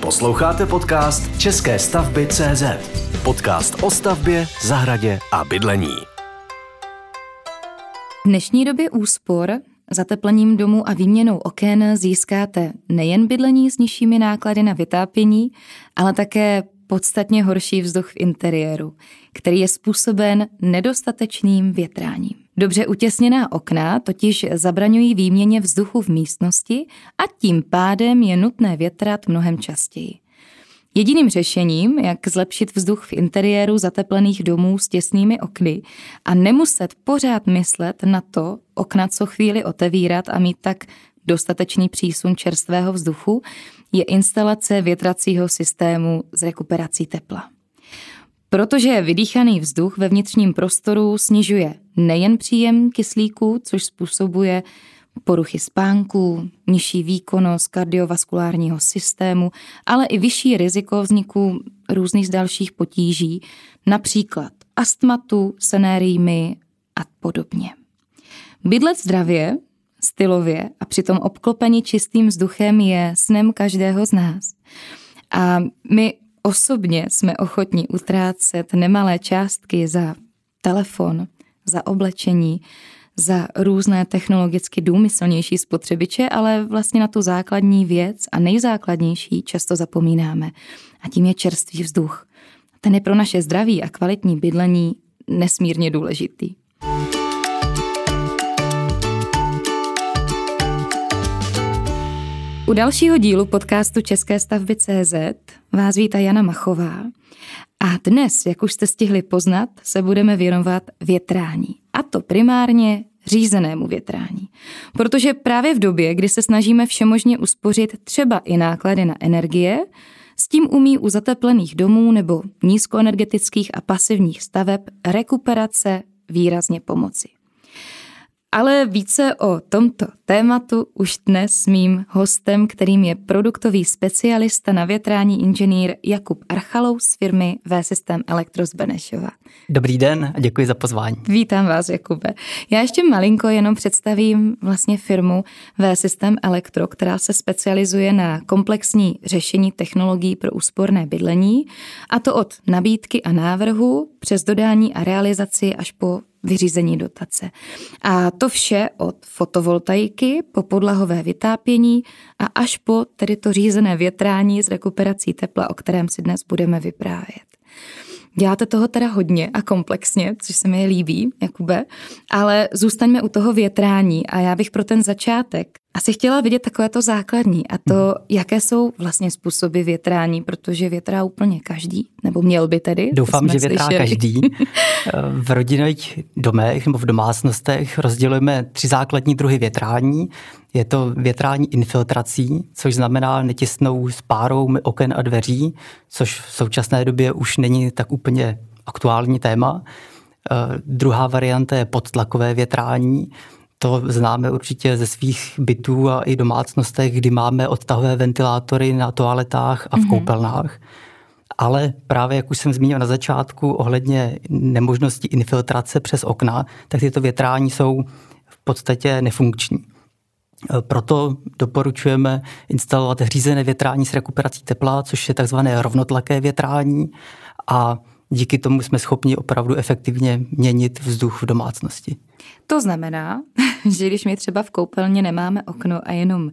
Posloucháte podcast České stavby.cz. Podcast o stavbě, zahradě a bydlení. V dnešní době úspor zateplením domu a výměnou oken získáte nejen bydlení s nižšími náklady na vytápění, ale také podstatně horší vzduch v interiéru, který je způsoben nedostatečným větráním. Dobře utěsněná okna totiž zabraňují výměně vzduchu v místnosti a tím pádem je nutné větrat mnohem častěji. Jediným řešením, jak zlepšit vzduch v interiéru zateplených domů s těsnými okny a nemuset pořád myslet na to okna co chvíli otevírat a mít tak dostatečný přísun čerstvého vzduchu, je instalace větracího systému s rekuperací tepla. Protože vydýchaný vzduch ve vnitřním prostoru snižuje nejen příjem kyslíku, což způsobuje poruchy spánku, nižší výkonnost kardiovaskulárního systému, ale i vyšší riziko vzniku různých dalších potíží, například astmatu, senérijmy a podobně. Bydlet zdravě, stylově a přitom obklopeni čistým vzduchem je snem každého z nás. A my osobně jsme ochotní utrácet nemalé částky za telefon, za oblečení, za různé technologicky důmyslnější spotřebiče, ale vlastně na tu základní věc a nejzákladnější často zapomínáme. A tím je čerstvý vzduch. Ten je pro naše zdraví a kvalitní bydlení nesmírně důležitý. U dalšího dílu podcastu České stavby.cz vás vítá Jana Machová a dnes, jak už jste stihli poznat, se budeme věnovat větrání. A to primárně řízenému větrání. Protože právě v době, kdy se snažíme všemožně uspořit třeba i náklady na energie, s tím umí u zateplených domů nebo nízkoenergetických a pasivních staveb rekuperace výrazně pomoci. Ale více o tomto tématu už dnes s mým hostem, kterým je produktový specialista na větrání inženýr Jakub Archalous z firmy V-System Elektro z Benešova. Dobrý den a děkuji za pozvání. Vítám vás, Jakube. Já ještě malinko jenom představím vlastně firmu V-System Elektro, která se specializuje na komplexní řešení technologií pro úsporné bydlení, a to od nabídky a návrhu přes dodání a realizaci až po vyřízení dotace. A to vše od fotovoltaiky po podlahové vytápění a až po tedy to řízené větrání s rekuperací tepla, o kterém si dnes budeme vyprávět. Děláte toho teda hodně a komplexně, což se mi líbí, Jakube, ale zůstaňme u toho větrání a já bych pro ten začátek asi chtěla vidět takové to základní a to, jaké jsou vlastně způsoby větrání, protože větrá úplně každý, nebo měl by tedy. Doufám, že větrá každý. V rodinných domech nebo v domácnostech rozdělujeme 3 základní druhy větrání. Je to větrání infiltrací, což znamená netěsnou spárou oken a dveří, což v současné době už není tak úplně aktuální téma. Druhá varianta je podtlakové větrání. To známe určitě ze svých bytů a i domácnostech, kdy máme odtahové ventilátory na toaletách a v koupelnách. Ale právě, jak už jsem zmínil na začátku, ohledně nemožnosti infiltrace přes okna, tak tyto větrání jsou v podstatě nefunkční. Proto doporučujeme instalovat řízené větrání s rekuperací tepla, což je takzvané rovnotlaké větrání, a díky tomu jsme schopni opravdu efektivně měnit vzduch v domácnosti. To znamená, že když my třeba v koupelně nemáme okno a jenom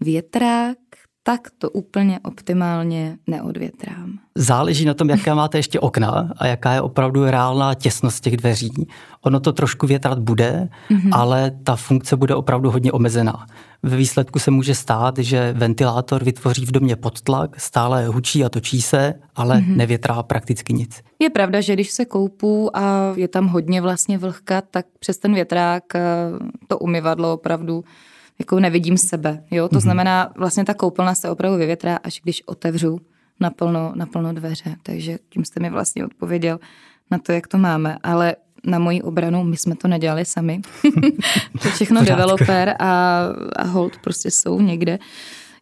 větrák, tak to úplně optimálně neodvětrám. Záleží na tom, jaká máte ještě okna a jaká je opravdu reálná těsnost těch dveří. Ono to trošku větrat bude, ale ta funkce bude opravdu hodně omezená. Ve výsledku se může stát, že ventilátor vytvoří v domě podtlak, stále hučí a točí se, ale nevětrá prakticky nic. Je pravda, že když se koupu a je tam hodně vlastně vlhka, tak přes ten větrák to umyvadlo opravdu jako nevidím sebe, jo? To znamená, vlastně ta koupelna se opravdu vyvětrá, až když otevřu naplno dveře. Takže tím jste mi vlastně odpověděl na to, jak to máme. Ale na moji obranu, my jsme to nedělali sami. To všechno developer a hold prostě jsou někde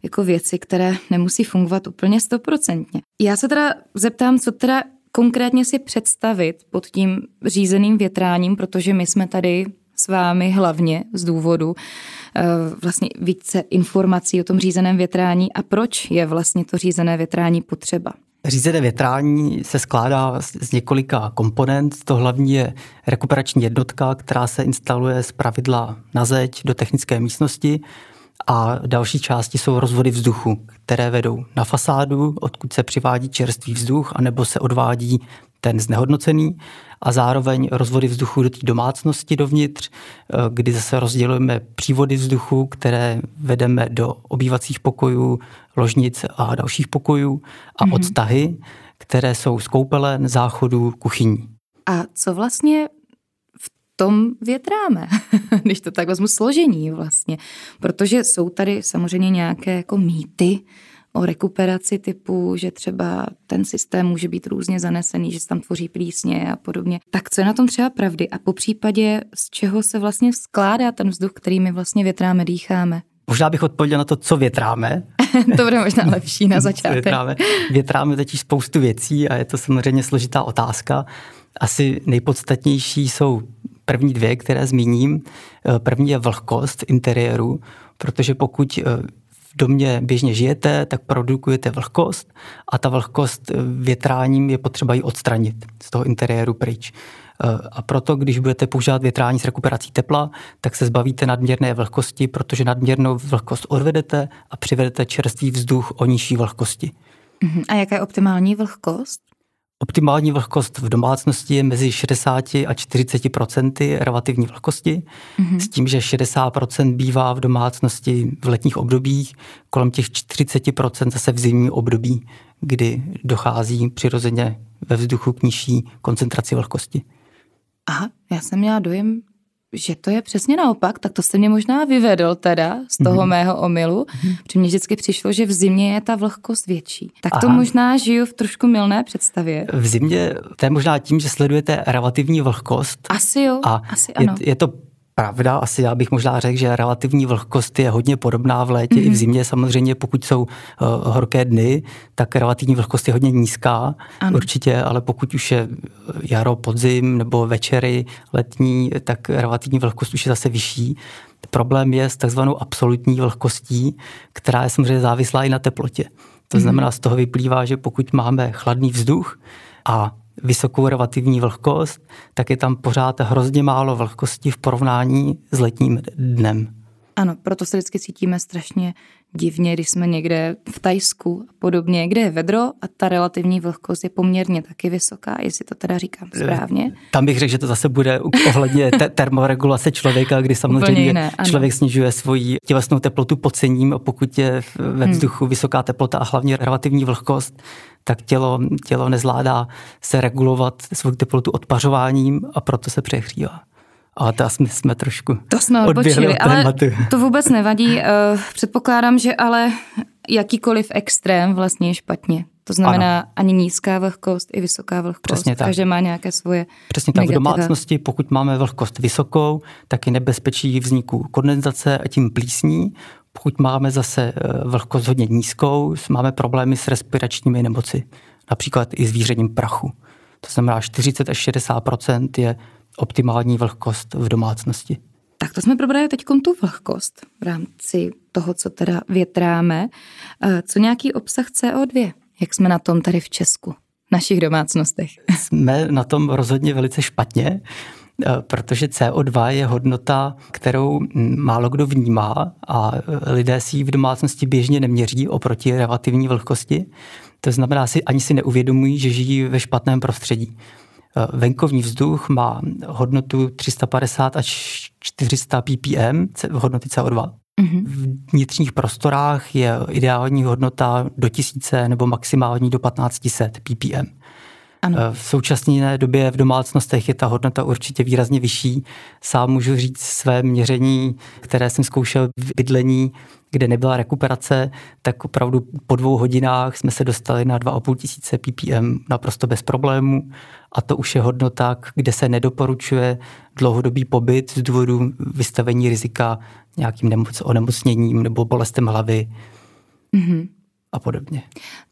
jako věci, které nemusí fungovat úplně 100%. Já se teda zeptám, co teda konkrétně si představit pod tím řízeným větráním, protože my jsme tady s vámi hlavně z důvodu vlastně více informací o tom řízeném větrání a proč je vlastně to řízené větrání potřeba. Řízené větrání se skládá z několika komponent. To hlavní je rekuperační jednotka, která se instaluje zpravidla na zeď do technické místnosti a další části jsou rozvody vzduchu, které vedou na fasádu, odkud se přivádí čerstvý vzduch, anebo se odvádí ten znehodnocený a zároveň rozvody vzduchu do té domácnosti dovnitř, kdy zase rozdělujeme přívody vzduchu, které vedeme do obývacích pokojů, ložnic a dalších pokojů a odtahy, které jsou z koupelen, záchodů, kuchyní. A co vlastně v tom větráme, když to tak vezmu složení vlastně, protože jsou tady samozřejmě nějaké jako mýty o rekuperaci typu, že třeba ten systém může být různě zanesený, že se tam tvoří plísně a podobně. Tak co je na tom třeba pravdy a po případě z čeho se vlastně skládá ten vzduch, který my vlastně větráme, dýcháme? Možná bych odpověděl na to, co větráme. To bude možná lepší na začátek. Větráme totiž spoustu věcí a je to samozřejmě složitá otázka. Asi nejpodstatnější jsou první dvě, které zmíním. První je vlhkost interiéru, protože pokud v domě běžně žijete, tak produkujete vlhkost a ta vlhkost větráním je potřeba ji odstranit z toho interiéru pryč. A proto, když budete používat větrání s rekuperací tepla, tak se zbavíte nadměrné vlhkosti, protože nadměrnou vlhkost odvedete a přivedete čerstvý vzduch o nižší vlhkosti. A jaká je optimální vlhkost? Optimální vlhkost v domácnosti je mezi 60 a 40% relativní vlhkosti, s tím, že 60% bývá v domácnosti v letních obdobích, kolem těch 40% zase v zimním období, kdy dochází přirozeně ve vzduchu k nižší koncentraci vlhkosti. Aha, já jsem měla dojem, že to je přesně naopak, tak to jste mě možná vyvedl teda z toho mého omylu. Při mně vždycky přišlo, že v zimě je ta vlhkost větší. Tak to možná žiju v trošku mylné představě. V zimě to je možná tím, že sledujete relativní vlhkost. Asi jo, a asi ano. Je to pravda, asi já bych možná řekl, že relativní vlhkost je hodně podobná v létě i v zimě. Samozřejmě pokud jsou horké dny, tak relativní vlhkost je hodně nízká, určitě, ale pokud už je jaro, podzim nebo večery letní, tak relativní vlhkost už je zase vyšší. Problém je s takzvanou absolutní vlhkostí, která je samozřejmě závislá i na teplotě. To znamená, z toho vyplývá, že pokud máme chladný vzduch a vysokou relativní vlhkost, tak je tam pořád hrozně málo vlhkosti v porovnání s letním dnem. Ano, proto se vždycky cítíme strašně divně, když jsme někde v Tajsku a podobně, kde je vedro a ta relativní vlhkost je poměrně taky vysoká, jestli to teda říkám správně. Tam bych řekl, že to zase bude ohledně termoregulace člověka, kdy samozřejmě jiné, člověk snižuje svoji tělesnou teplotu podcením a pokud je ve vzduchu vysoká teplota a hlavně relativní vlhkost, tak tělo nezvládá se regulovat svou teplotu odpařováním a proto se přehřívá. A to jsme trošku odběhli od tématu. Ale to vůbec nevadí. Předpokládám, že ale jakýkoliv extrém vlastně je špatně. To znamená ani nízká vlhkost, i vysoká vlhkost. Každé má nějaké svoje Přesně tak. Negativa. V domácnosti, pokud máme vlhkost vysokou, tak je nebezpečí vzniku kondenzace a tím plísní. Pokud máme zase vlhkost hodně nízkou, máme problémy s respiračními nemoci. Například i s vířením prachu. To znamená 40 až 60% je optimální vlhkost v domácnosti. Tak to jsme probrali teď tu vlhkost v rámci toho, co teda větráme. Co nějaký obsah CO2? Jak jsme na tom tady v Česku, v našich domácnostech? Jsme na tom rozhodně velice špatně, protože CO2 je hodnota, kterou málo kdo vnímá a lidé si ji v domácnosti běžně neměří oproti relativní vlhkosti. To znamená, ani si neuvědomují, že žijí ve špatném prostředí. Venkovní vzduch má hodnotu 350 až 400 ppm hodnoty CO2. V vnitřních prostorách je ideální hodnota do 1000 nebo maximální do 1500 ppm. Ano. V současné době v domácnostech je ta hodnota určitě výrazně vyšší. Sám můžu říct své měření, které jsem zkoušel v bydlení, kde nebyla rekuperace, tak opravdu po 2 hodinách jsme se dostali na 2500 ppm naprosto bez problémů. A to už je hodnota, kde se nedoporučuje dlouhodobý pobyt z důvodu vystavení rizika nějakým onemocněním nebo bolestem hlavy a podobně.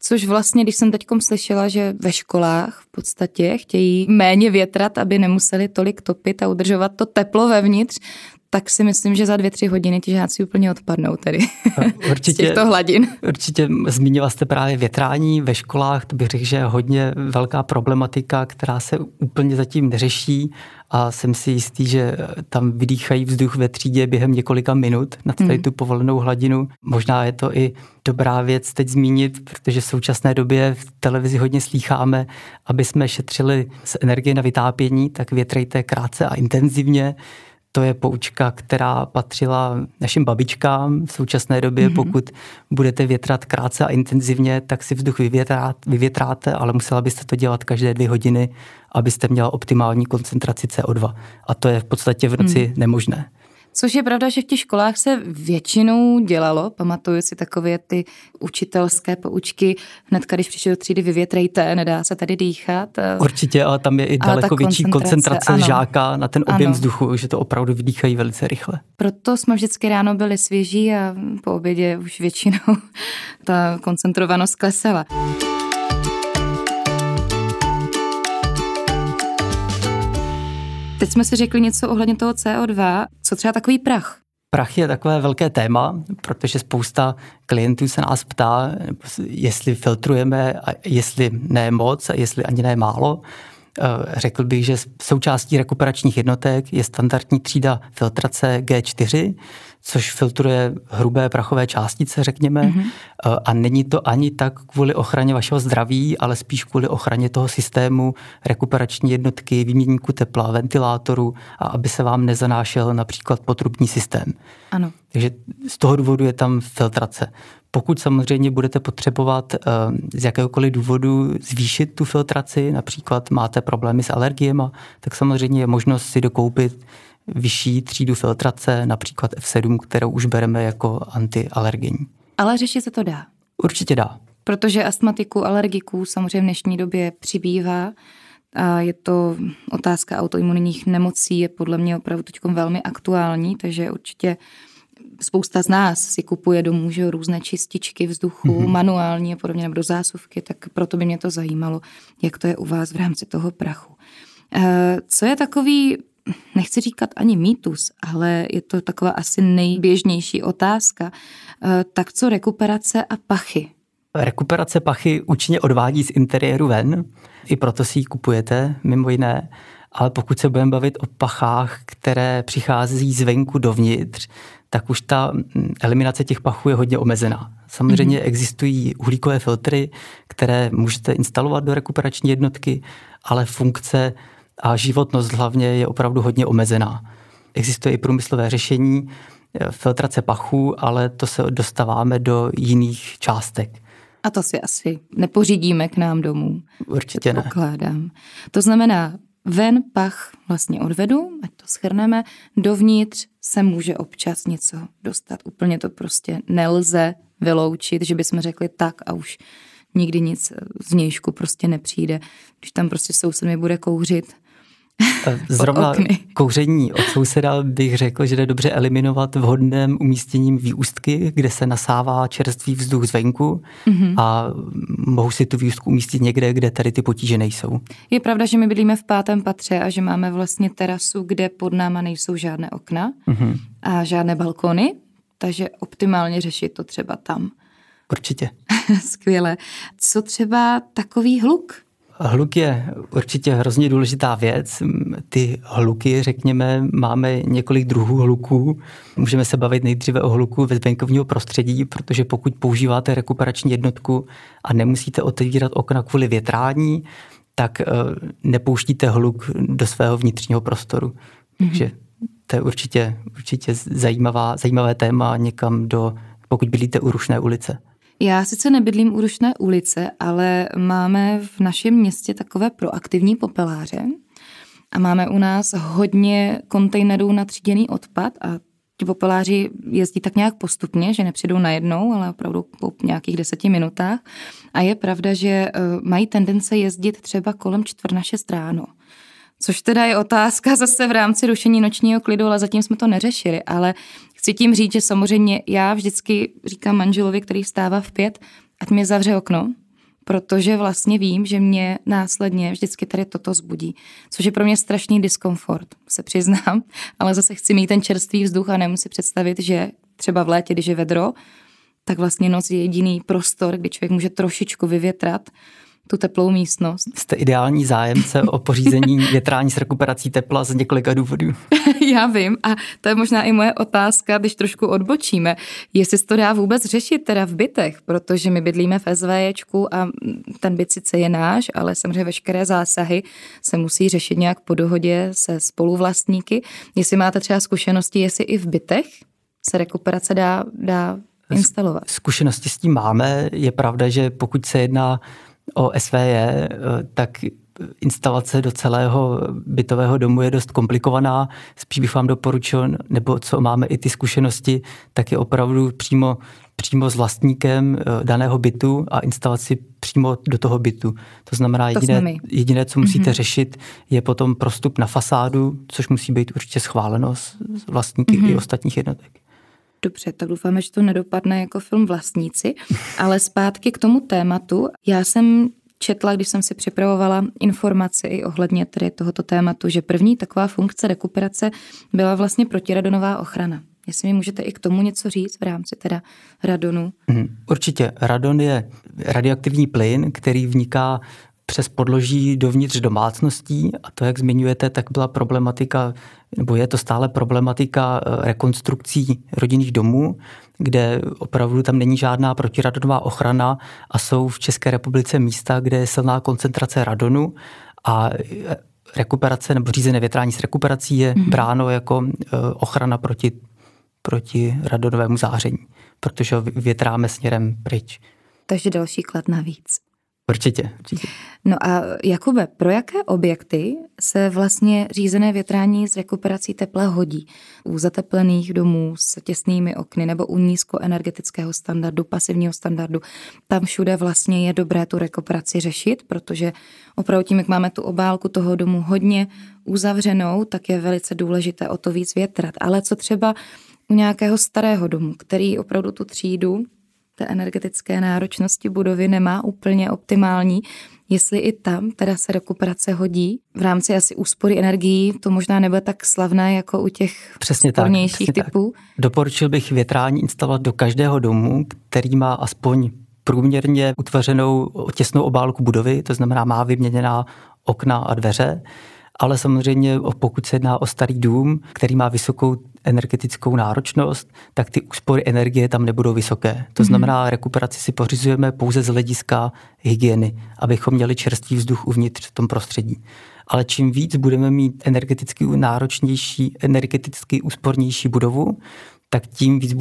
Což vlastně, když jsem teďkom slyšela, že ve školách v podstatě chtějí méně větrat, aby nemuseli tolik topit a udržovat to teplo vevnitř, tak si myslím, že za 2-3 hodiny ti žáci úplně odpadnou tedy určitě, z těchto hladin. Určitě zmínila jste právě větrání ve školách, to bych řekl, že je hodně velká problematika, která se úplně zatím neřeší a jsem si jistý, že tam vydýchají vzduch ve třídě během několika minut nad tady tu povolenou hladinu. Možná je to i dobrá věc teď zmínit, protože v současné době v televizi hodně slýcháme, aby jsme šetřili z energie na vytápění, tak větrejte krátce a intenzivně. To je poučka, která patřila našim babičkám v současné době. Pokud budete větrat krátce a intenzivně, tak si vzduch vyvětráte, ale musela byste to dělat každé 2 hodiny, abyste měla optimální koncentraci CO2. A to je v podstatě v noci nemožné. Což je pravda, že v těch školách se většinou dělalo. Pamatuju si takové ty učitelské poučky. Hnedka, když přišel do třídy, vyvětrejte, nedá se tady dýchat. Určitě, ale tam je i daleko větší koncentrace žáka na ten objem vzduchu, že to opravdu vydýchají velice rychle. Proto jsme vždycky ráno byli svěží a po obědě už většinou ta koncentrovanost klesala. Teď jsme si řekli něco ohledně toho CO2. Co třeba takový prach? Prach je takové velké téma, protože spousta klientů se nás ptá, jestli filtrujeme, a jestli ne moc a jestli ani ne málo. Řekl bych, že součástí rekuperačních jednotek je standardní třída filtrace G4, což filtruje hrubé prachové částice, řekněme. A není to ani tak kvůli ochraně vašeho zdraví, ale spíš kvůli ochraně toho systému, rekuperační jednotky, výměníku tepla, ventilátoru a aby se vám nezanášel například potrubní systém. Ano. Takže z toho důvodu je tam filtrace. Pokud samozřejmě budete potřebovat z jakéhokoliv důvodu zvýšit tu filtraci, například máte problémy s alergiema, tak samozřejmě je možnost si dokoupit vyšší třídu filtrace, například F7, kterou už bereme jako antialergenní. Ale řešit se to dá? Určitě dá. Protože astmatiků, alergiků samozřejmě v dnešní době přibývá. A je to otázka autoimunních nemocí, je podle mě opravdu teď velmi aktuální, takže určitě spousta z nás si kupuje domů, že různé čističky vzduchu, manuální a podobně, nebo do zásuvky, tak proto by mě to zajímalo, jak to je u vás v rámci toho prachu. Co je takový, nechci říkat ani mýtus, ale je to taková asi nejběžnější otázka, tak co rekuperace a pachy? Rekuperace pachy účinně odvádí z interiéru ven, i proto si ji kupujete, mimo jiné. Ale pokud se budeme bavit o pachách, které přichází zvenku dovnitř, tak už ta eliminace těch pachů je hodně omezená. Samozřejmě existují uhlíkové filtry, které můžete instalovat do rekuperační jednotky, ale funkce a životnost hlavně je opravdu hodně omezená. Existuje i průmyslové řešení filtrace pachů, ale to se dostáváme do jiných částek. A to si asi nepořídíme k nám domů. Určitě ne. Pokládám. To znamená, ven pach vlastně odvedu, ať to shrneme, dovnitř se může občas něco dostat. Úplně to prostě nelze vyloučit, že bychom řekli tak a už nikdy nic z vnějšku prostě nepřijde, když tam prostě soused mi bude kouřit. Zrovna kouření od souseda bych řekl, že jde dobře eliminovat vhodným umístěním výustky, kde se nasává čerstvý vzduch zvenku a mohou si tu výustku umístit někde, kde tady ty potíže nejsou. Je pravda, že my bydlíme v 5. patře a že máme vlastně terasu, kde pod náma nejsou žádné okna a žádné balkony, takže optimálně řešit to třeba tam. Určitě. Skvěle. Co třeba takový hluk? Hluk je určitě hrozně důležitá věc. Ty hluky, řekněme, máme několik druhů hluků. Můžeme se bavit nejdříve o hluku ve venkovního prostředí, protože pokud používáte rekuperační jednotku a nemusíte otevírat okna kvůli větrání, tak nepouštíte hluk do svého vnitřního prostoru. Takže to je určitě zajímavé téma někam pokud bydlíte u rušné ulice. Já sice nebydlím u rušné ulice, ale máme v našem městě takové proaktivní popeláře a máme u nás hodně kontejnerů na tříděný odpad a ti popeláři jezdí tak nějak postupně, že nepřijdou najednou, ale opravdu po nějakých 10 minutách a je pravda, že mají tendence jezdit třeba kolem 5:45 ráno. Což teda je otázka zase v rámci rušení nočního klidu, ale zatím jsme to neřešili, ale chci tím říct, že samozřejmě já vždycky říkám manželovi, který vstává v 5, ať mi zavře okno, protože vlastně vím, že mě následně vždycky tady toto zbudí, což je pro mě strašný diskomfort, se přiznám, ale zase chci mít ten čerstvý vzduch a nemusím si představit, že třeba v létě, když je vedro, tak vlastně noc je jediný prostor, kdy člověk může trošičku vyvětrat tu teplou místnost. Jste ideální zájemce o pořízení větrání s rekuperací tepla z několika důvodů. Já vím, a to je možná i moje otázka, když trošku odbočíme, jestli se to dá vůbec řešit teda v bytech, protože my bydlíme v SVJčku a ten byt sice je náš, ale samozřejmě veškeré zásahy se musí řešit nějak po dohodě se spoluvlastníky. Jestli máte třeba zkušenosti, jestli i v bytech se rekuperace dá instalovat. Zkušenosti s tím máme. Je pravda, že pokud se jedná o SVJ, tak instalace do celého bytového domu je dost komplikovaná. Spíš bych vám doporučil, nebo co máme i ty zkušenosti, tak je opravdu přímo s vlastníkem daného bytu a instalaci přímo do toho bytu. To znamená, jediné, co musíte řešit, je potom prostup na fasádu, což musí být určitě schváleno s vlastníky i ostatních jednotek. Dobře, tak doufáme, že to nedopadne jako film Vlastníci, ale zpátky k tomu tématu. Já jsem četla, když jsem si připravovala informaci i ohledně tedy tohoto tématu, že první taková funkce rekuperace byla vlastně protiradonová ochrana. Jestli mi můžete i k tomu něco říct v rámci teda radonu? Určitě. Radon je radioaktivní plyn, který vniká přes podloží dovnitř domácností a to, jak zmiňujete, tak byla problematika, nebo je to stále problematika rekonstrukcí rodinných domů, kde opravdu tam není žádná protiradonová ochrana a jsou v České republice místa, kde je silná koncentrace radonu a rekuperace nebo řízené větrání s rekuperací je bráno jako ochrana proti radonovému záření, protože větráme směrem pryč. Takže další klad navíc. Určitě. No a Jakube, pro jaké objekty se vlastně řízené větrání s rekuperací tepla hodí? U zateplených domů s těsnými okny nebo u nízkoenergetického standardu, pasivního standardu. Tam všude vlastně je dobré tu rekuperaci řešit, protože opravdu tím, jak máme tu obálku toho domu hodně uzavřenou, tak je velice důležité o to víc větrat. Ale co třeba u nějakého starého domu, který opravdu tu třídu té energetické náročnosti budovy nemá úplně optimální, jestli i tam teda se rekuperace hodí. V rámci asi úspory energií to možná nebude tak slavné jako u těch spornějších typů. Tak. Doporučil bych větrání instalovat do každého domu, který má aspoň průměrně utvořenou těsnou obálku budovy, to znamená má vyměněná okna a dveře, ale samozřejmě pokud se jedná o starý dům, který má vysokou energetickou náročnost, tak ty úspory energie tam nebudou vysoké. To znamená, rekuperaci si pořizujeme pouze z hlediska hygieny, abychom měli čerstvý vzduch uvnitř v tom prostředí. Ale čím víc budeme mít energeticky náročnější, energeticky úspornější budovu, tak tím víc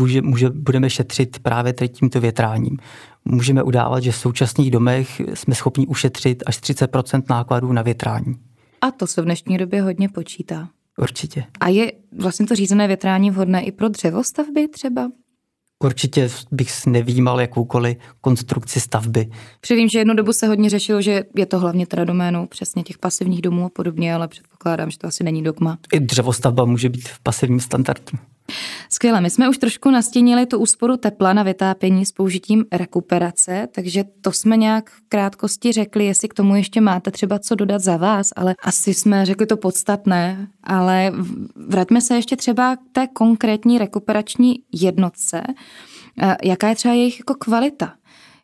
budeme šetřit právě tímto větráním. Můžeme udávat, že v současných domech jsme schopni ušetřit až 30% nákladů na větrání. A to se v dnešní době hodně počítá. Určitě. A je vlastně to řízené větrání vhodné i pro dřevostavby třeba? Určitě bych nevýjímal jakoukoliv konstrukci stavby. Předtím, že jednu dobu se hodně řešilo, že je to hlavně teda doménou přesně těch pasivních domů a podobně, ale předpokládám, že to asi není dogma. I dřevostavba může být v pasivním standardu. Skvěle, my jsme už trošku nastínili tu úsporu tepla na vytápění s použitím rekuperace, takže to jsme nějak v krátkosti řekli, jestli k tomu ještě máte třeba co dodat za vás, ale asi jsme řekli to podstatné, ale vraťme se ještě třeba k té konkrétní rekuperační jednotce. Jaká je třeba jejich jako kvalita?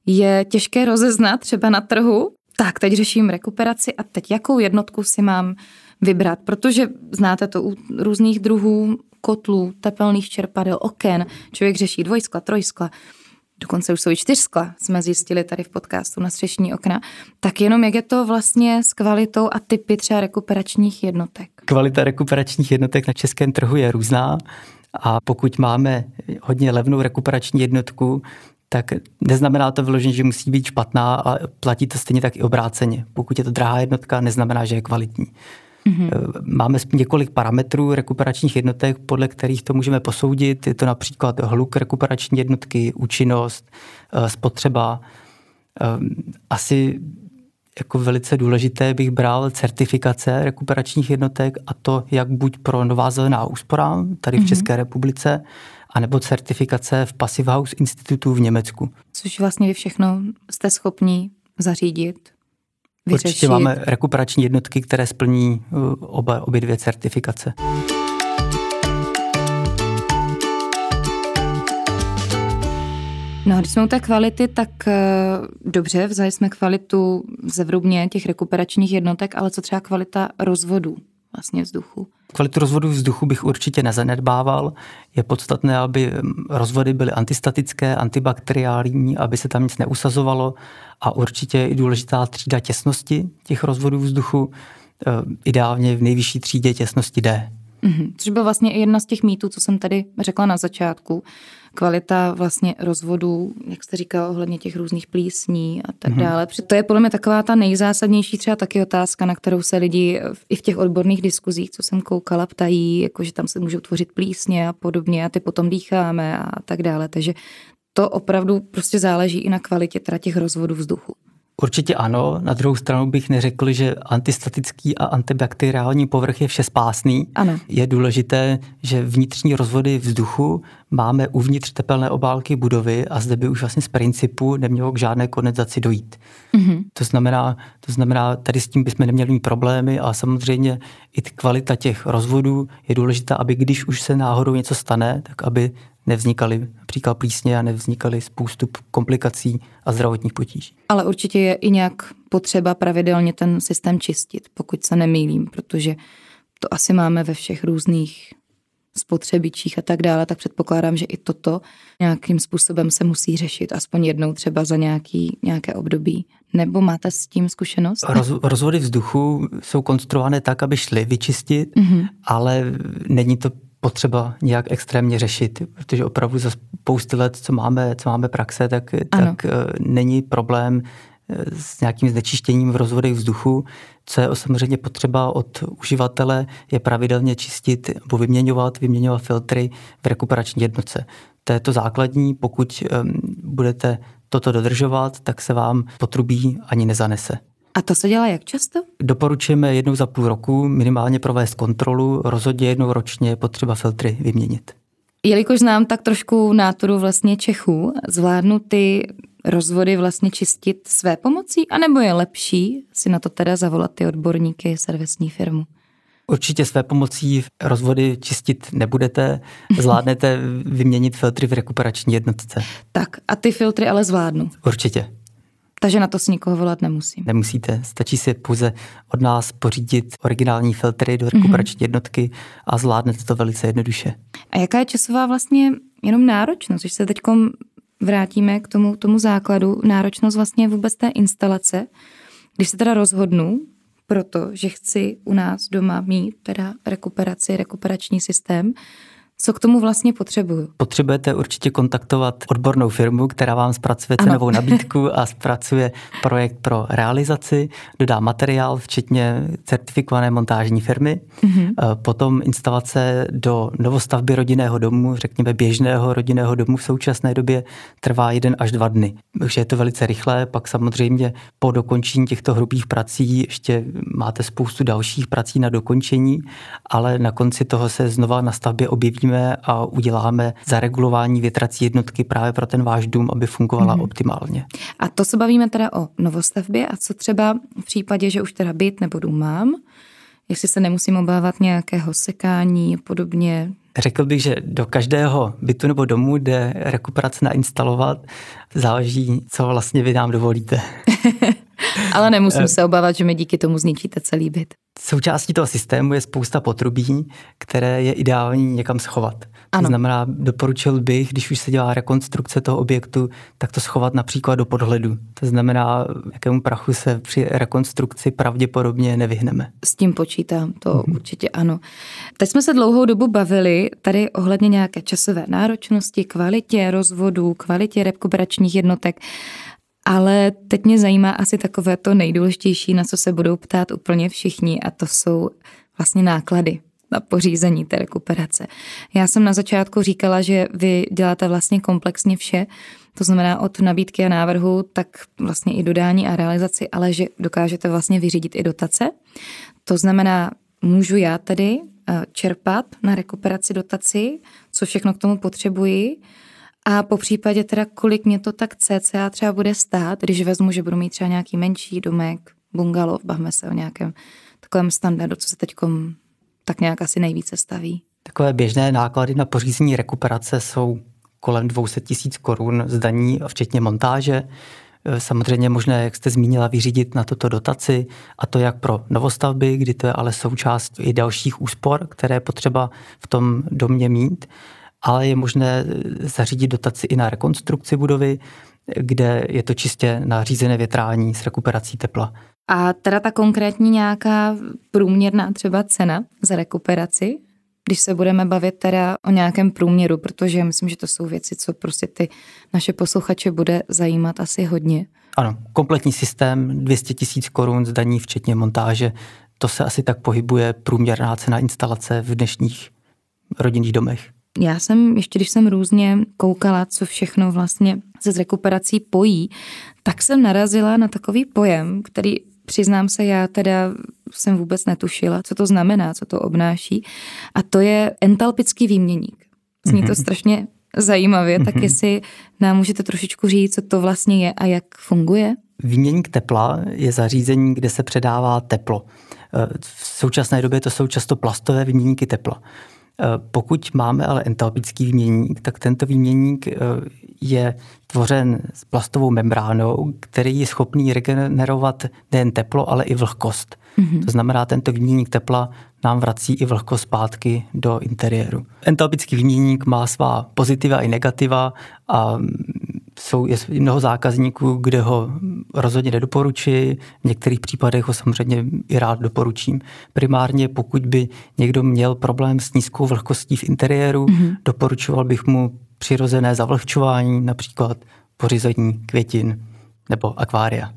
Je těžké rozeznat třeba na trhu? Tak, teď řeším rekuperaci a teď jakou jednotku si mám vybrat, protože znáte to u různých druhů kotlů, tepelných čerpadel, oken. Člověk řeší dvojskla, trojskla, dokonce už jsou i čtyřskla, jsme zjistili tady v podcastu na střešní okna. Tak jenom jak je to vlastně s kvalitou a typy třeba rekuperačních jednotek? Kvalita rekuperačních jednotek na českém trhu je různá a pokud máme hodně levnou rekuperační jednotku, tak neznamená to vyloženě, že musí být špatná a platí to stejně tak i obráceně. Pokud je to drahá jednotka, neznamená, že je kvalitní. Máme několik parametrů rekuperačních jednotek, podle kterých to můžeme posoudit. Je to například hluk rekuperační jednotky, účinnost, spotřeba. Asi jako velice důležité bych bral certifikace rekuperačních jednotek a to jak buď pro Nová zelená úspora tady v České republice, anebo certifikace v Passivhaus institutu v Německu. Což vlastně vy všechno jste schopní zařídit, vyřešit. Určitě máme rekuperační jednotky, které splní obě dvě certifikace. No a když jsme u té kvality, tak dobře, vzali jsme kvalitu zevrubně těch rekuperačních jednotek, ale co třeba kvalita rozvodů vlastně vzduchu? Kvalitu rozvodu vzduchu bych určitě nezanedbával. Je podstatné, aby rozvody byly antistatické, antibakteriální, aby se tam nic neusazovalo, a určitě je i důležitá třída těsnosti těch rozvodů vzduchu, ideálně v nejvyšší třídě těsnosti D. Což byl vlastně i jedna z těch mýtů, co jsem tady řekla na začátku. Kvalita vlastně rozvodů, jak jste říkala, ohledně těch různých plísní a tak dále. To je podle mě taková ta nejzásadnější třeba taky otázka, na kterou se lidi i v těch odborných diskuzích, co jsem koukala, ptají, jakože tam se můžou tvořit plísně a podobně a ty potom dýcháme a tak dále. Takže to opravdu prostě záleží i na kvalitě teda těch rozvodů vzduchu. Určitě ano, na druhou stranu bych neřekl, že antistatický a antibakteriální povrch je všespásný. Ano. Je důležité, že vnitřní rozvody vzduchu máme uvnitř tepelné obálky budovy a zde by už vlastně z principu nemělo k žádné kondenzaci dojít. To znamená, tady s tím bychom neměli mít problémy a samozřejmě i kvalita těch rozvodů je důležitá, aby když už se náhodou něco stane, tak aby nevznikaly například plísně a nevznikaly spoustu komplikací a zdravotních potíží. Ale určitě je i nějak potřeba pravidelně ten systém čistit, pokud se nemýlím, protože to asi máme ve všech různých spotřebičích a tak dále, tak předpokládám, že i toto nějakým způsobem se musí řešit, aspoň jednou třeba za nějaké období. Nebo máte s tím zkušenost? Rozvody vzduchu jsou konstruované tak, aby šly vyčistit, ale není to potřeba nějak extrémně řešit, protože opravdu za spousty let, co máme praxe, tak není problém s nějakým znečištěním v rozvodech vzduchu, co je samozřejmě potřeba od uživatele, je pravidelně čistit nebo vyměňovat filtry v rekuperační jednotce. To je to základní, pokud budete toto dodržovat, tak se vám potrubí ani nezanese. A to se dělá jak často? Doporučujeme jednou za půl roku minimálně provést kontrolu, rozhodně jednou ročně je potřeba filtry vyměnit. Jelikož znám tak trošku náturu vlastně Čechů, zvládnu ty rozvody vlastně čistit své pomocí, anebo je lepší si na to teda zavolat ty odborníky, servisní firmu? Určitě své pomocí rozvody čistit nebudete, zvládnete vyměnit filtry v rekuperační jednotce. Tak a ty filtry ale zvládnu? Určitě. Takže na to si nikoho volat nemusím. Nemusíte, stačí si pouze od nás pořídit originální filtry do rekuperační jednotky a zvládnete to velice jednoduše. A jaká je časová vlastně jenom náročnost, když se teď vrátíme k tomu základu, náročnost vlastně vůbec té instalace, když se teda rozhodnu, protože chci u nás doma mít teda rekuperační systém, co k tomu vlastně potřebuju? Potřebujete určitě kontaktovat odbornou firmu, která vám zpracuje cenovou nabídku a zpracuje projekt pro realizaci, dodá materiál, včetně certifikované montážní firmy. Potom instalace do novostavby rodinného domu, řekněme běžného rodinného domu v současné době, trvá 1 až 2 dny. Takže je to velice rychlé, pak samozřejmě po dokončení těchto hrubých prací ještě máte spoustu dalších prací na dokončení, ale na konci toho se znova na stavbě objevíme a uděláme zaregulování větrací jednotky právě pro ten váš dům, aby fungovala optimálně. A to se bavíme teda o novostavbě a co třeba v případě, že už teda byt nebo dům mám, jestli se nemusím obávat nějakého sekání podobně. Řekl bych, že do každého bytu nebo domu jde rekuperace nainstalovat, záleží, co vlastně vy nám dovolíte. Ale nemusím se obávat, že mi díky tomu zničíte celý byt. Součástí toho systému je spousta potrubí, které je ideální někam schovat. Ano. To znamená, doporučil bych, když už se dělá rekonstrukce toho objektu, tak to schovat například do podhledu. To znamená, jakému prachu se při rekonstrukci pravděpodobně nevyhneme. S tím počítám, to určitě ano. Teď jsme se dlouhou dobu bavili tady ohledně nějaké časové náročnosti, kvalitě rozvodů, kvalitě rekuperačních jednotek. Ale teď mě zajímá asi takové to nejdůležitější, na co se budou ptát úplně všichni, a to jsou vlastně náklady na pořízení té rekuperace. Já jsem na začátku říkala, že vy děláte vlastně komplexně vše, to znamená od nabídky a návrhu, tak vlastně i dodání a realizaci, ale že dokážete vlastně vyřídit i dotace. To znamená, můžu já tedy čerpat na rekuperaci dotaci, co všechno k tomu potřebuji, A po případě teda, kolik mě to tak cca třeba bude stát, když vezmu, že budu mít třeba nějaký menší domek, bungalov, bavme se o nějakém takovém standardu, co se teďkom tak nějak asi nejvíce staví. Takové běžné náklady na pořízení rekuperace jsou kolem 200 000 korun z daní, včetně montáže. Samozřejmě možné, jak jste zmínila, vyřídit na toto dotaci, a to jak pro novostavby, kdy to je ale součást i dalších úspor, které je potřeba v tom domě mít, ale je možné zařídit dotaci i na rekonstrukci budovy, kde je to čistě na řízené větrání s rekuperací tepla. A teda ta konkrétní nějaká průměrná třeba cena za rekuperaci, když se budeme bavit teda o nějakém průměru, protože myslím, že to jsou věci, co prostě ty naše posluchače bude zajímat asi hodně. Ano, kompletní systém, 200 000 korun z daní, včetně montáže, to se asi tak pohybuje průměrná cena instalace v dnešních rodinných domech. Já jsem, ještě když jsem různě koukala, co všechno vlastně se s rekuperací pojí, tak jsem narazila na takový pojem, který, přiznám se, já teda jsem vůbec netušila, co to znamená, co to obnáší, a to je entalpický výměník. Zní to strašně zajímavě, tak jestli nám můžete trošičku říct, co to vlastně je a jak funguje? Výměník tepla je zařízení, kde se předává teplo. V současné době to jsou často plastové výměníky tepla. Pokud máme ale entalpický výměník, tak tento výměník je tvořen s plastovou membránou, který je schopný regenerovat nejen teplo, ale i vlhkost. Mm-hmm. To znamená, tento výměník tepla nám vrací i vlhkost zpátky do interiéru. Entalpický výměník má svá pozitiva i negativa a je mnoho zákazníků, kde ho rozhodně nedoporučuji, v některých případech ho samozřejmě i rád doporučím. Primárně pokud by někdo měl problém s nízkou vlhkostí v interiéru, doporučoval bych mu přirozené zavlhčování, například pořizení květin nebo akvária.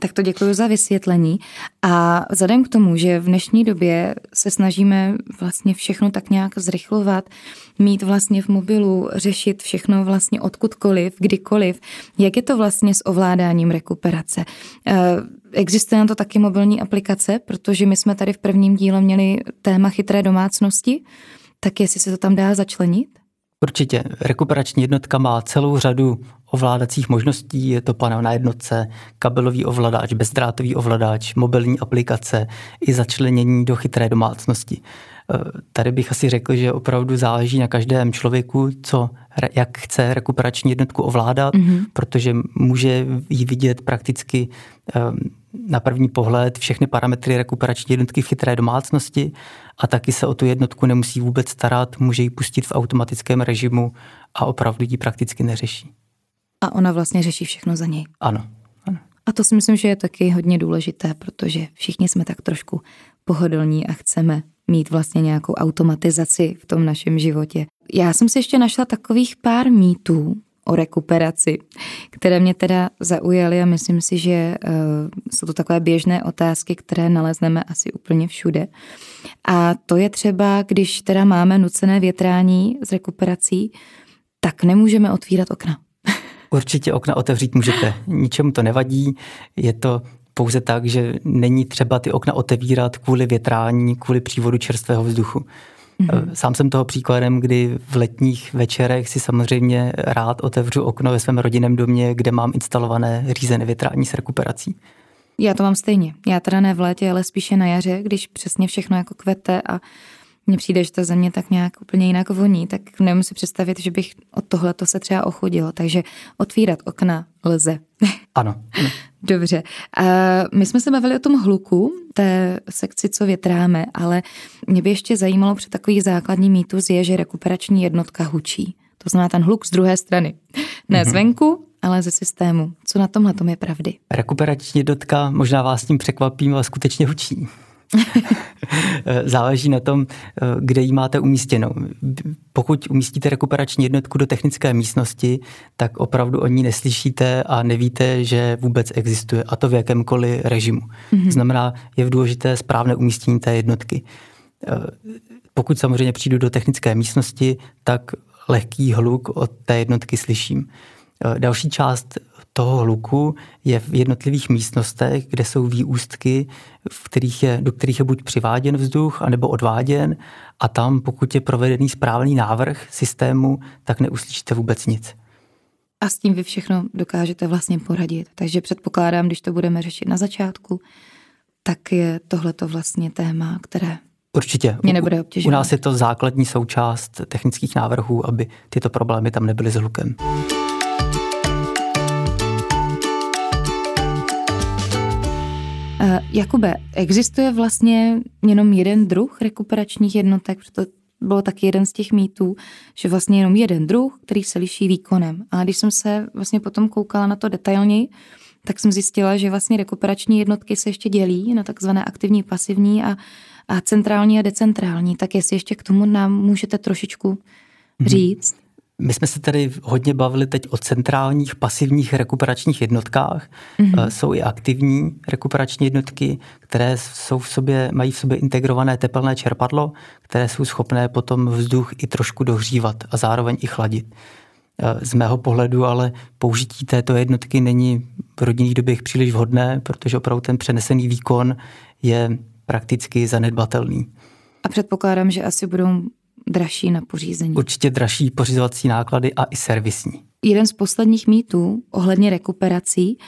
Tak to děkuji za vysvětlení. A vzhledem k tomu, že v dnešní době se snažíme vlastně všechno tak nějak zrychlovat, mít vlastně v mobilu, řešit všechno vlastně odkudkoliv, kdykoliv, jak je to vlastně s ovládáním rekuperace? Existuje na to taky mobilní aplikace, protože my jsme tady v prvním díle měli téma chytré domácnosti, tak jestli se to tam dá začlenit? Určitě. Rekuperační jednotka má celou řadu ovládacích možností, je to panel na jednotce, kabelový ovladač, bezdrátový ovladač, mobilní aplikace i začlenění do chytré domácnosti. Tady bych asi řekl, že opravdu záleží na každém člověku, jak chce rekuperační jednotku ovládat, protože může ji vidět prakticky na první pohled všechny parametry rekuperační jednotky v chytré domácnosti a taky se o tu jednotku nemusí vůbec starat, může ji pustit v automatickém režimu a opravdu ji prakticky neřeší. A ona vlastně řeší všechno za něj. Ano. A to si myslím, že je taky hodně důležité, protože všichni jsme tak trošku pohodlní a chceme mít vlastně nějakou automatizaci v tom našem životě. Já jsem si ještě našla takových pár mýtů o rekuperaci, které mě teda zaujaly a myslím si, že jsou to takové běžné otázky, které nalezneme asi úplně všude. A to je třeba, když teda máme nucené větrání s rekuperací, tak nemůžeme otvírat okna. Určitě okna otevřít můžete, ničemu to nevadí, je to pouze tak, že není třeba ty okna otevírat kvůli větrání, kvůli přívodu čerstvého vzduchu. Sám jsem toho příkladem, kdy v letních večerech si samozřejmě rád otevřu okno ve svém rodinném domě, kde mám instalované řízené větrání s rekuperací. Já to mám stejně. Já teda ne v létě, ale spíše na jaře, když přesně všechno jako kvete a mně přijde, že ta země tak nějak úplně jinak voní, tak nemůžu si představit, že bych od tohleto se třeba ochudila. Takže otvírat okna lze. Ano. Dobře. A my jsme se bavili o tom hluku, té sekci, co větráme, ale mě by ještě zajímalo, před takový základní mýtus je, že rekuperační jednotka hučí. To znamená ten hluk z druhé strany. Ne zvenku, ale ze systému. Co na tomhletom je pravdy? Rekuperační jednotka, možná vás tím překvapím, ale skutečně hučí. Záleží na tom, kde ji máte umístěnou. Pokud umístíte rekuperační jednotku do technické místnosti, tak opravdu o ní neslyšíte a nevíte, že vůbec existuje, a to v jakémkoliv režimu. Znamená, je důležité správné umístění té jednotky. Pokud samozřejmě přijdu do technické místnosti, tak lehký hluk od té jednotky slyším. Další část toho hluku je v jednotlivých místnostech, kde jsou výústky, do kterých je buď přiváděn vzduch, anebo odváděn, a tam, pokud je provedený správný návrh systému, tak neuslyšíte vůbec nic. a s tím vy všechno dokážete vlastně poradit. Takže předpokládám, když to budeme řešit na začátku, tak je tohleto vlastně téma, které určitě mě nebude obtěžovat. U nás je to základní součást technických návrhů, aby tyto problémy tam nebyly s hlukem. Jakube, existuje vlastně jenom jeden druh rekuperačních jednotek, protože bylo taky jeden z těch mýtů, že vlastně jenom jeden druh, který se liší výkonem. A když jsem se vlastně potom koukala na to detailněji, tak jsem zjistila, že vlastně rekuperační jednotky se ještě dělí na takzvané aktivní, pasivní a centrální a decentrální. Tak jestli ještě k tomu nám můžete trošičku říct. My jsme se tady hodně bavili teď o centrálních, pasivních rekuperačních jednotkách. Mm-hmm. Jsou i aktivní rekuperační jednotky, které jsou mají v sobě integrované tepelné čerpadlo, které jsou schopné potom vzduch i trošku dohřívat a zároveň i chladit. Z mého pohledu ale použití této jednotky není v rodinných dobách příliš vhodné, protože opravdu ten přenesený výkon je prakticky zanedbatelný. A předpokládám, že asi budou dražší na pořízení. Určitě dražší pořizovací náklady a i servisní. Jeden z posledních mýtů ohledně rekuperací,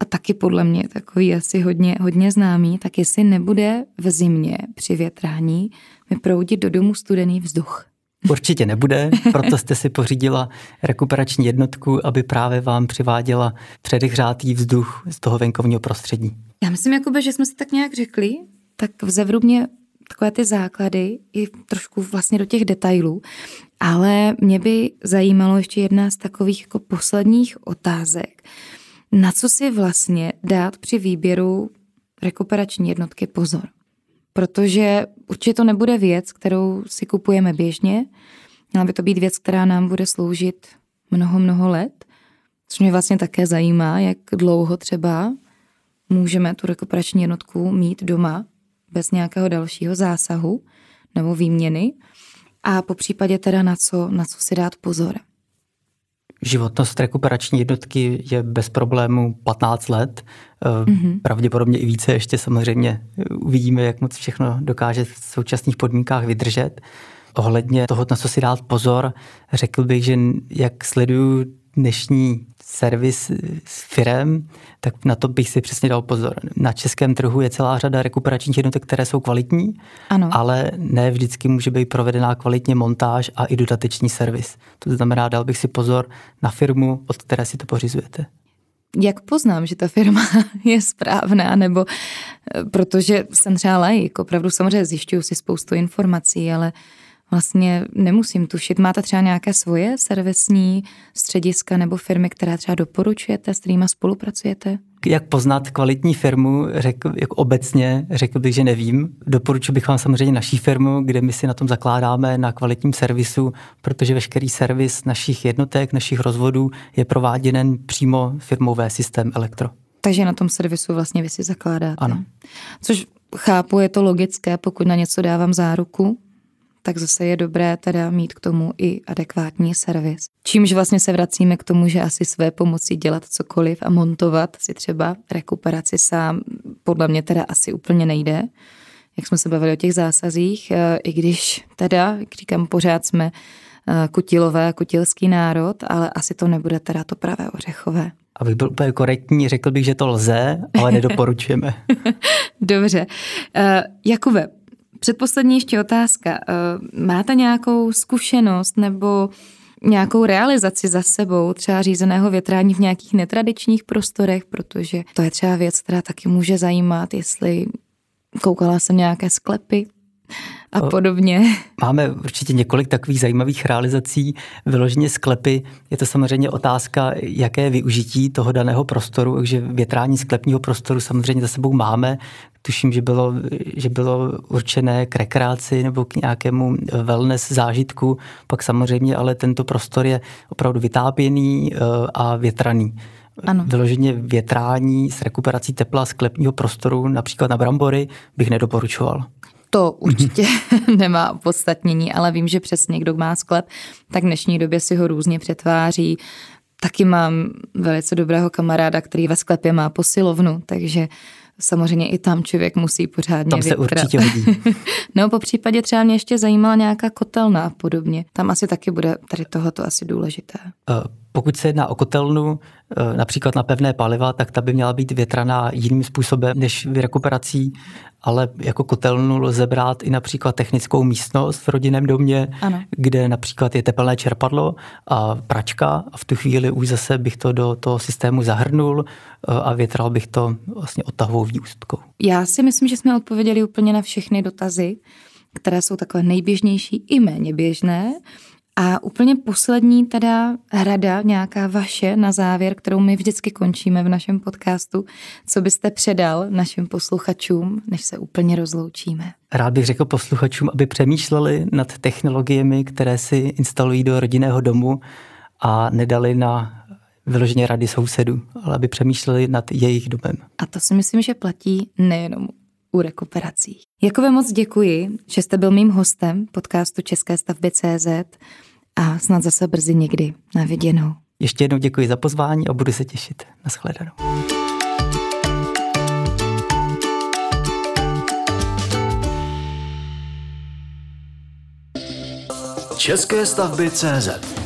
a taky podle mě takový asi hodně známý, tak jestli nebude v zimě při větrání mi proudit do domu studený vzduch. Určitě nebude, proto jste si pořídila rekuperační jednotku, aby právě vám přiváděla předehřátý vzduch z toho venkovního prostředí. Já myslím, Jakube, že jsme si tak nějak řekli, tak vzevrubně takové ty základy i trošku vlastně do těch detailů, ale mě by zajímalo ještě jedna z takových jako posledních otázek. Na co si vlastně dát při výběru rekuperační jednotky pozor? Protože určitě to nebude věc, kterou si kupujeme běžně, měla by to být věc, která nám bude sloužit mnoho let, což mě vlastně také zajímá, jak dlouho třeba můžeme tu rekuperační jednotku mít doma bez nějakého dalšího zásahu nebo výměny a popřípadě teda na co si dát pozor. Životnost rekuperační jednotky je bez problému 15 let, pravděpodobně i více, ještě samozřejmě uvidíme, jak moc všechno dokáže v současných podmínkách vydržet. Ohledně toho, na co si dát pozor, řekl bych, že jak sleduju dnešní servis s firem, tak na to bych si přesně dal pozor. Na českém trhu je celá řada rekuperačních jednotek, které jsou kvalitní, ano, ale ne vždycky může být provedená kvalitně montáž a i dodatečný servis. To znamená, dal bych si pozor na firmu, od které si to pořizujete. Jak poznám, že ta firma je správná, nebo protože jsem třeba laik, opravdu samozřejmě zjišťuju si spoustu informací, ale vlastně nemusím tušit. Máte třeba nějaké svoje servisní střediska nebo firmy, které třeba doporučujete, s kterými spolupracujete? Jak poznat kvalitní firmu, řekl bych, že nevím. Doporučuji bych vám samozřejmě naší firmu, kde my si na tom zakládáme na kvalitním servisu, protože veškerý servis našich jednotek, našich rozvodů je prováděn přímo firmou V-System Elektro. Takže na tom servisu vlastně vy si zakládáte. Ano. Což chápu, je to logické, pokud na něco dávám záruku, tak zase je dobré teda mít k tomu i adekvátní servis. Čímž vlastně se vracíme k tomu, že asi své pomoci dělat cokoliv a montovat si třeba rekuperaci sám, podle mě teda asi úplně nejde, jak jsme se bavili o těch zásazích, i když teda, jak říkám, pořád jsme kutilové, kutilský národ, ale asi to nebude teda to pravé ořechové. Abych byl úplně korektní, řekl bych, že to lze, ale nedoporučujeme. Dobře. Jakube, předposlední ještě otázka. Máte nějakou zkušenost nebo nějakou realizaci za sebou třeba řízeného větrání v nějakých netradičních prostorech, protože to je třeba věc, která taky může zajímat, jestli koukala jsem nějaké sklepy a podobně. Máme určitě několik takových zajímavých realizací, vyloženě sklepy. Je to samozřejmě otázka, jaké využití toho daného prostoru, takže větrání sklepního prostoru samozřejmě za sebou máme. Tuším, že bylo určené k rekreaci nebo k nějakému wellness zážitku, pak samozřejmě ale tento prostor je opravdu vytápěný a větraný. Ano. Vyloženě větrání s rekuperací tepla sklepního prostoru, například na brambory, bych nedoporučoval. To určitě nemá opodstatnění, ale vím, že přesně kdo má sklep, tak v dnešní době si ho různě přetváří. Taky mám velice dobrého kamaráda, který ve sklepě má posilovnu, takže samozřejmě i tam člověk musí pořádně tam se určitě hodí. No, po případě třeba mě ještě zajímala nějaká kotelna a podobně. Tam asi taky bude tady tohoto asi důležité. Pokud se jedná o kotelnu, například na pevné paliva, tak ta by měla být větraná jiným způsobem než rekuperací, ale jako kotelnu lze brát i například technickou místnost v rodinném domě, ano, kde například je tepelné čerpadlo a pračka a v tu chvíli už zase bych to do toho systému zahrnul a větral bych to vlastně odtahovou výústkou. Já si myslím, že jsme odpověděli úplně na všechny dotazy, které jsou takové nejběžnější i méně běžné. A úplně poslední teda rada, nějaká vaše na závěr, kterou my vždycky končíme v našem podcastu. Co byste předal našim posluchačům, než se úplně rozloučíme? Rád bych řekl posluchačům, aby přemýšleli nad technologiemi, které si instalují do rodinného domu a nedali na vyloženě rady sousedů, ale aby přemýšleli nad jejich domem. A to si myslím, že platí nejenom u rekuperací. Jakube, moc děkuji, že jste byl mým hostem podcastu České stavby.cz a snad zase brzy někdy. Na viděnou. Ještě jednou děkuji za pozvání a budu se těšit. Nashledanou. České stavby.cz